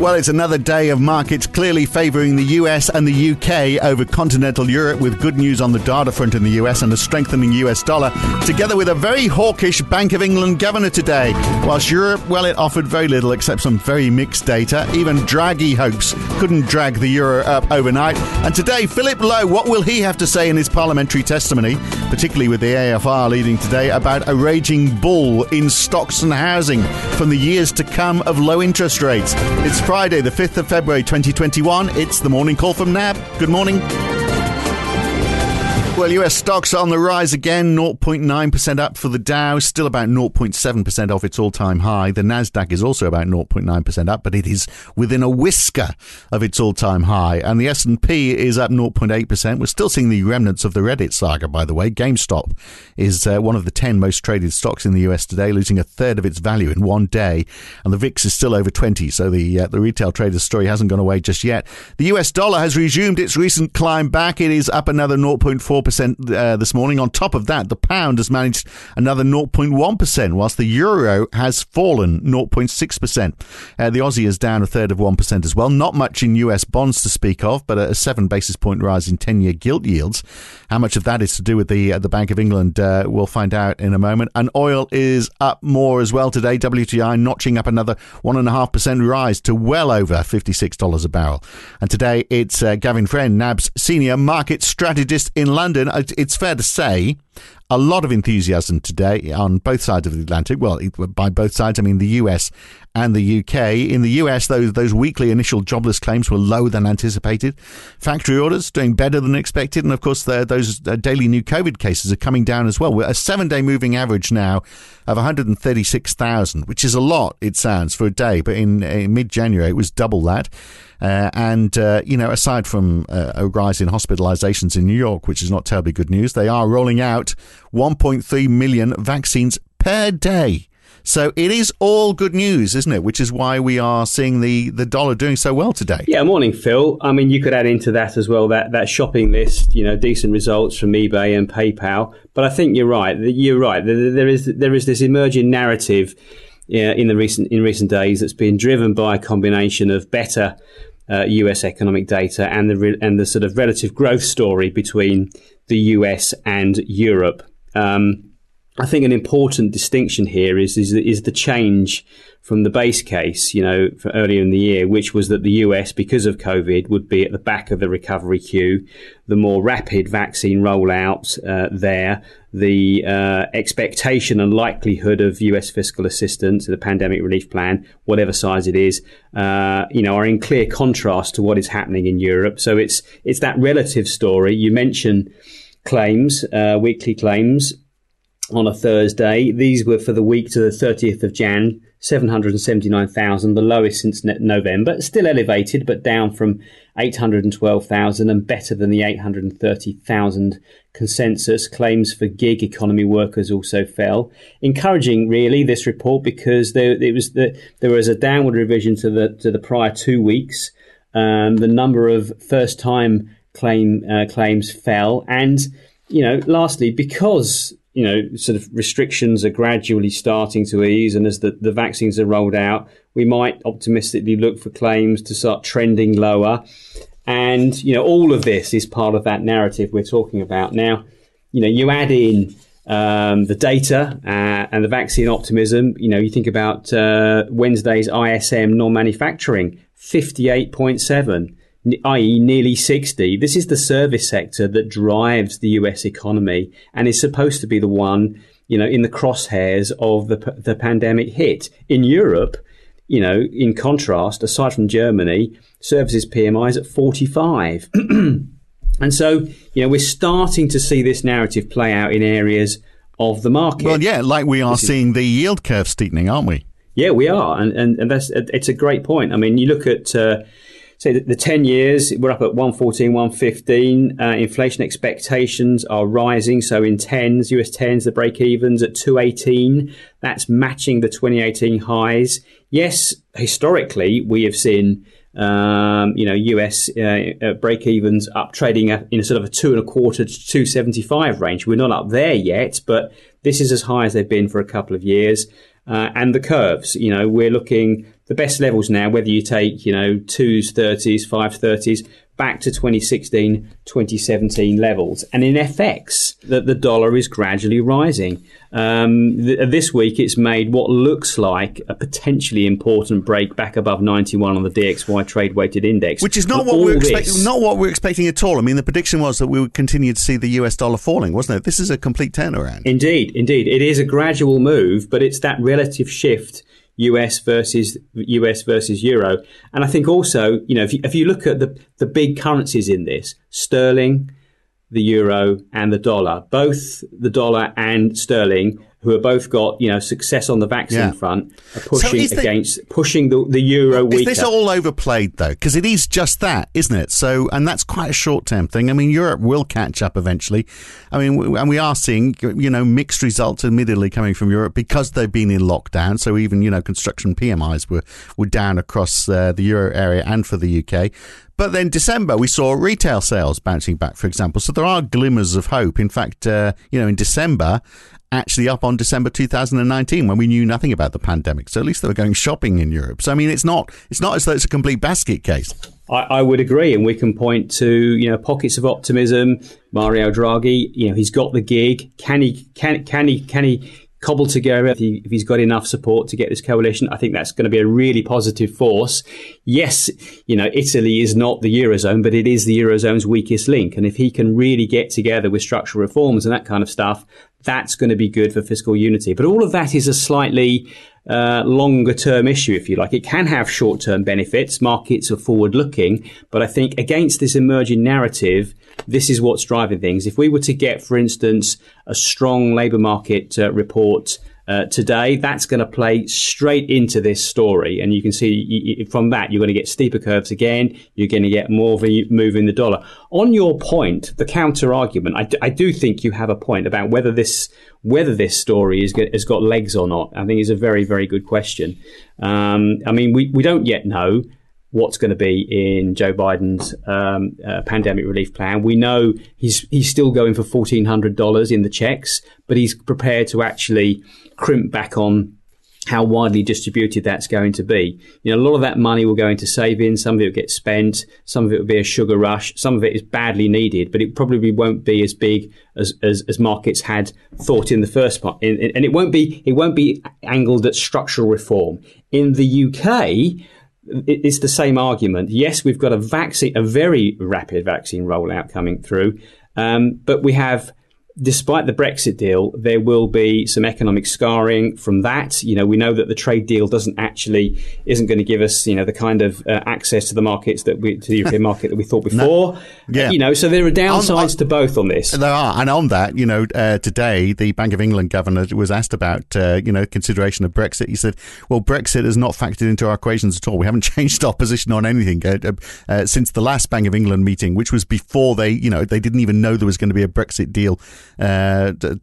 Well, it's another day of markets clearly favouring the US and the UK over continental Europe, with good news on the data front in the US and a strengthening US dollar, together with a very hawkish Bank of England governor today. Whilst Europe, well, it offered very little except some very mixed data. Even Draghi hopes couldn't drag the euro up overnight. And today, Philip Lowe, what will he have to say in his parliamentary testimony, particularly with the AFR leading today, about a raging bull in stocks and housing from the years to come of low interest rates? It's Friday, the 5th of February 2021. It's the Morning Call from NAB. Good morning. Well, US stocks are on the rise again, 0.9% up for the Dow, still about 0.7% off its all-time high. The Nasdaq is also about 0.9% up, but it is within a whisker of its all-time high. And the S&P is up 0.8%. We're still seeing the remnants of the Reddit saga, by the way. GameStop is one of the 10 most traded stocks in the US today, losing a third of its value in one day. And the VIX is still over 20, so the retail trader's story hasn't gone away just yet. The US dollar has resumed its recent climb back. It is up another 0.4%. This morning. On top of that, the pound has managed another 0.1%, whilst the euro has fallen 0.6%. The Aussie is down a third of 1% as well. Not much in US bonds to speak of, but a 7 basis point rise in 10-year gilt yields. How much of that is to do with the Bank of England, we'll find out in a moment. And oil is up more as well today. WTI notching up another 1.5% rise to well over $56 a barrel. And today it's Gavin Friend, NAB's senior market strategist in London. It's fair to say a lot of enthusiasm today on both sides of the Atlantic. Well, by both sides, I mean the US and the UK. In the US, those weekly initial jobless claims were lower than anticipated. Factory orders doing better than expected. And of course, those daily new COVID cases are coming down as well. We're a 7-day moving average now of 136,000, which is a lot, it sounds, for a day. But in mid-January, it was double that. Aside from a rise in hospitalizations in New York, which is not terribly good news, they are rolling out 1.3 million vaccines per day. So it is all good news, isn't it? Which is why we are seeing the dollar doing so well today. Yeah, morning, Phil. I mean, you could add into that as well, that shopping list, decent results from eBay and PayPal. But I think you're right. There is this emerging narrative in recent days that's been driven by a combination of better US economic data and the sort of relative growth story between the US and Europe. I think an important distinction here is the change from the base case, from earlier in the year, which was that the US, because of COVID, would be at the back of the recovery queue. The more rapid vaccine rollout the expectation and likelihood of US fiscal assistance, the pandemic relief plan, whatever size it is, are in clear contrast to what is happening in Europe. So it's that relative story. You mentioned claims, weekly claims. On a Thursday, these were for the week to the 30th of Jan, 779,000, the lowest since November. Still elevated, but down from 812,000 and better than the 830,000 consensus. Claims for gig economy workers also fell. Encouraging, really, this report, because there was a downward revision to the prior 2 weeks. The number of first-time claims fell, and lastly, because restrictions are gradually starting to ease, and as the vaccines are rolled out, we might optimistically look for claims to start trending lower. And, all of this is part of that narrative we're talking about. Now, you add in the data and the vaccine optimism. You think about Wednesday's ISM non-manufacturing, 58.7, i.e. nearly 60. This is the service sector that drives the US economy and is supposed to be the one, in the crosshairs of the pandemic hit. In Europe, in contrast, aside from Germany, services PMI is at 45. And so, we're starting to see this narrative play out in areas of the market. Well, yeah, like we are seeing the yield curve steepening, aren't we? Yeah, we are. And it's a great point. I mean, you look at... So the 10 years, we're up at 114, 115. Inflation expectations are rising. So in 10s, US 10s, the break-evens at 218. That's matching the 2018 highs. Yes, historically, we have seen, US break-evens up trading in a sort of a 2.25 to 275 range. We're not up there yet, but this is as high as they've been for a couple of years. And the curves, we're looking... the best levels now, whether you take, you know, 2s, 30s, 530s, back to 2016, 2017 levels. And in FX, the dollar is gradually rising. This week, it's made what looks like a potentially important break back above 91 on the DXY trade-weighted index. Which is not what we're expecting, not what we're expecting at all. I mean, the prediction was that we would continue to see the US dollar falling, wasn't it? This is a complete turnaround. Indeed, indeed. It is a gradual move, but it's that relative shift US versus Euro. And I think also, you know, if you look at the big currencies in this, sterling, the euro and the dollar, both the dollar and sterling, who have both got, you know, success on the vaccine front, are pushing pushing the euro weaker. Is this all overplayed though? Because it is just that, isn't it? So, and that's quite a short-term thing. I mean, Europe will catch up eventually. I mean, and we are seeing, you know, mixed results admittedly coming from Europe because they've been in lockdown. So even, you know, construction PMIs were down across the euro area and for the UK. But then December, we saw retail sales bouncing back, for example. So there are glimmers of hope. In fact, you know, in December, actually up on December 2019 when we knew nothing about the pandemic. So at least they were going shopping in Europe. So, I mean, it's not as though it's a complete basket case. I would agree. And we can point to, you know, pockets of optimism. Mario Draghi, you know, he's got the gig. Can he cobble together if he's got enough support to get this coalition? I think that's going to be a really positive force. Yes, you know, Italy is not the Eurozone, but it is the Eurozone's weakest link. And if he can really get together with structural reforms and that kind of stuff, that's going to be good for fiscal unity. But all of that is a slightly longer term issue, if you like. It can have short term benefits. Markets are forward looking. But I think against this emerging narrative, this is what's driving things. If we were to get, for instance, a strong labour market report today, that's going to play straight into this story. And you can see from that, you're going to get steeper curves again. You're going to get more of a move in the dollar. On your point, the counter argument, I do think you have a point about whether this story has got legs or not. I think is a very, very good question. I mean, we don't yet know what's going to be in Joe Biden's pandemic relief plan. We know he's still going for $1,400 in the checks, but he's prepared to actually crimp back on how widely distributed that's going to be. You know, a lot of that money will go into savings. Some of it will get spent. Some of it will be a sugar rush. Some of it is badly needed, but it probably won't be as big as markets had thought in the first part. And it won't be angled at structural reform. In the UK, it's the same argument. Yes, we've got a very rapid vaccine rollout coming through, but we have, despite the Brexit deal, there will be some economic scarring from that. You know, we know that the trade deal isn't going to give us, you know, the kind of access to the markets to the European market that we thought before. No. Yeah. You know, so there are downsides to both on this. There are, and on that, you know, today the Bank of England governor was asked about, you know, consideration of Brexit. He said, "Well, Brexit is not factored into our equations at all. We haven't changed our position on anything since the last Bank of England meeting, which was before they didn't even know there was going to be a Brexit deal."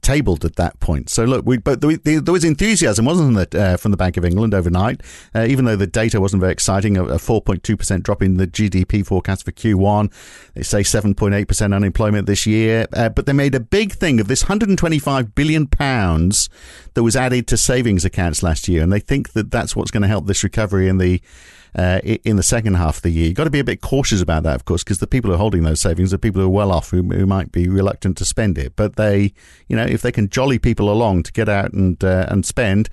Tabled at that point. So look, there was enthusiasm, wasn't there, from the Bank of England overnight, even though the data wasn't very exciting, a 4.2% drop in the GDP forecast for Q1. They say 7.8% unemployment this year, but they made a big thing of this £125 billion that was added to savings accounts last year, and they think that that's what's going to help this recovery in the second half of the year. You've got to be a bit cautious about that, of course, because the people who are holding those savings are people who are well off, who might be reluctant to spend it. But they, you know, if they can jolly people along to get out and spend,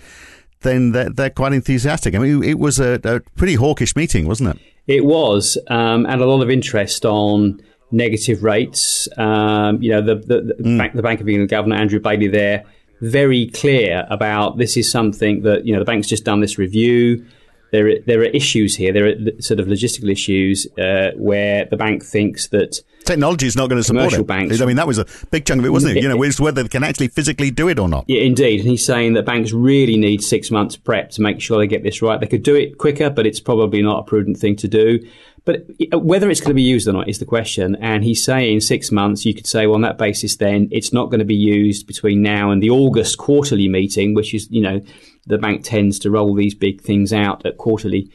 then they're quite enthusiastic. I mean, it was a pretty hawkish meeting, wasn't it? It was, and a lot of interest on negative rates. You know, the Bank of England governor, Andrew Bailey, there, very clear about this is something that, you know, the bank's just done this review. There are issues here. There are sort of logistical issues where the bank thinks that technology is not going to support it. Banks, I mean, that was a big chunk of it, wasn't it? You know, whether they can actually physically do it or not. Yeah, indeed. And he's saying that banks really need 6 months prep to make sure they get this right. They could do it quicker, but it's probably not a prudent thing to do. But whether it's going to be used or not is the question. And he's saying 6 months. You could say, well, on that basis, then it's not going to be used between now and the August quarterly meeting, which is, you know, the bank tends to roll these big things out at quarterly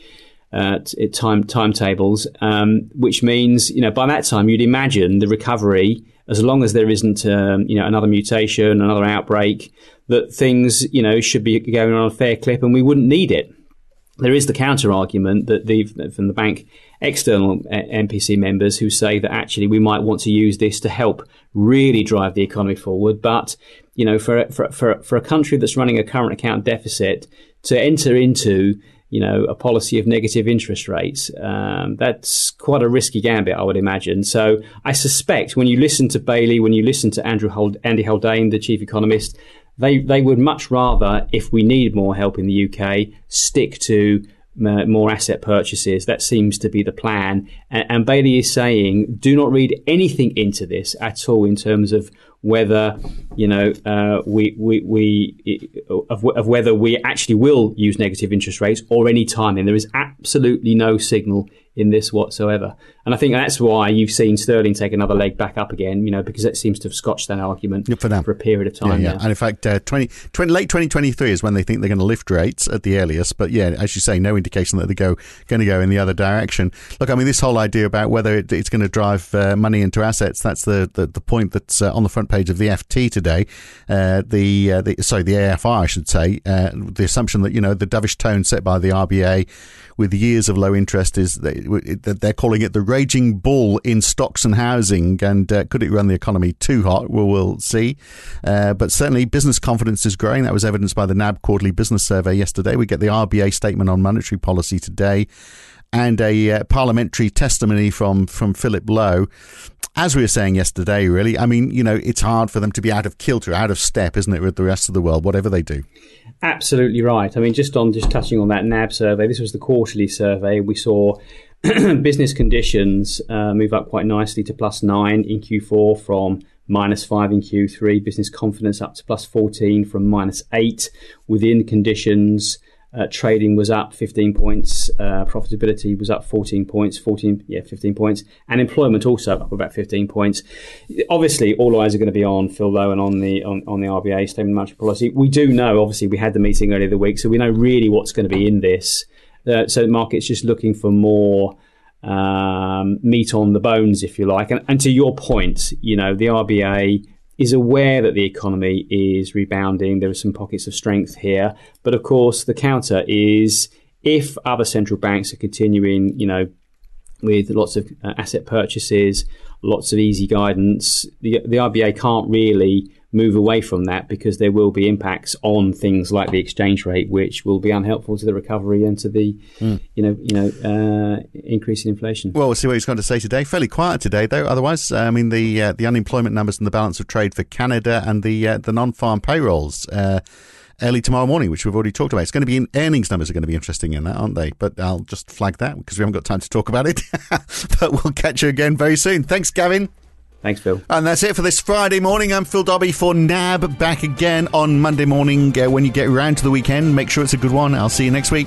timetables, which means, you know, by that time you'd imagine the recovery, as long as there isn't, you know, another mutation, another outbreak, that things, you know, should be going on a fair clip and we wouldn't need it. There is the counter argument that from the bank external MPC members who say that actually we might want to use this to help really drive the economy forward. But you know, for a country that's running a current account deficit to enter into a policy of negative interest rates, that's quite a risky gambit, I would imagine. So I suspect when you listen to Bailey, when you listen to Andy Haldane, the chief economist, They would much rather, if we need more help in the UK, stick to more asset purchases. That seems to be the plan. And Bailey is saying, do not read anything into this at all in terms of whether we whether we actually will use negative interest rates or any time. And there is absolutely no signal in this whatsoever. And I think that's why you've seen sterling take another leg back up again, because that seems to have scotched that argument for a period of time. Yeah. And in fact, late 2023 is when they think they're going to lift rates at the earliest. But yeah, as you say, no indication that they're going to go in the other direction. Look, I mean, this whole idea about whether it's going to drive money into assets, that's the point that's on the front page of the FT today. The AFR, I should say, the assumption that, the dovish tone set by the RBA with years of low interest is that they're calling it the raging bull in stocks and housing, and could it run the economy too hot? We'll see. But certainly business confidence is growing. That was evidenced by the NAB quarterly business survey yesterday. We get the RBA statement on monetary policy today, and a parliamentary testimony from Philip Lowe. As we were saying yesterday, really, I mean, it's hard for them to be out of kilter, out of step, isn't it, with the rest of the world, whatever they do. Absolutely right. I mean, just touching on that NAB survey, this was the quarterly survey. We saw business conditions move up quite nicely to +9 in Q4 from -5 in Q3. Business confidence up to +14 from -8 within conditions. Trading was up 15 points, profitability was up 15 points, and employment also up about 15 points. Obviously, all eyes are going to be on Phil Lowe and on the RBA statement of monetary policy. We do know, obviously, we had the meeting earlier in the week, so we know really what's going to be in this. So the market's just looking for more meat on the bones, if you like. And to your point, the RBA is aware that the economy is rebounding. There are some pockets of strength here. But of course, the counter is if other central banks are continuing, with lots of asset purchases, lots of easy guidance, the RBA can't really move away from that because there will be impacts on things like the exchange rate, which will be unhelpful to the recovery and to the, increase in inflation. Well, we'll see what he's going to say today. Fairly quiet today, though. Otherwise, I mean, the unemployment numbers and the balance of trade for Canada and the non-farm payrolls early tomorrow morning, which we've already talked about. It's going to be earnings numbers are going to be interesting in that, aren't they? But I'll just flag that because we haven't got time to talk about it. But we'll catch you again very soon. Thanks, Gavin. Thanks, Phil. And that's it for this Friday morning. I'm Phil Dobby for NAB. Back again on Monday morning when you get around to the weekend. Make sure it's a good one. I'll see you next week.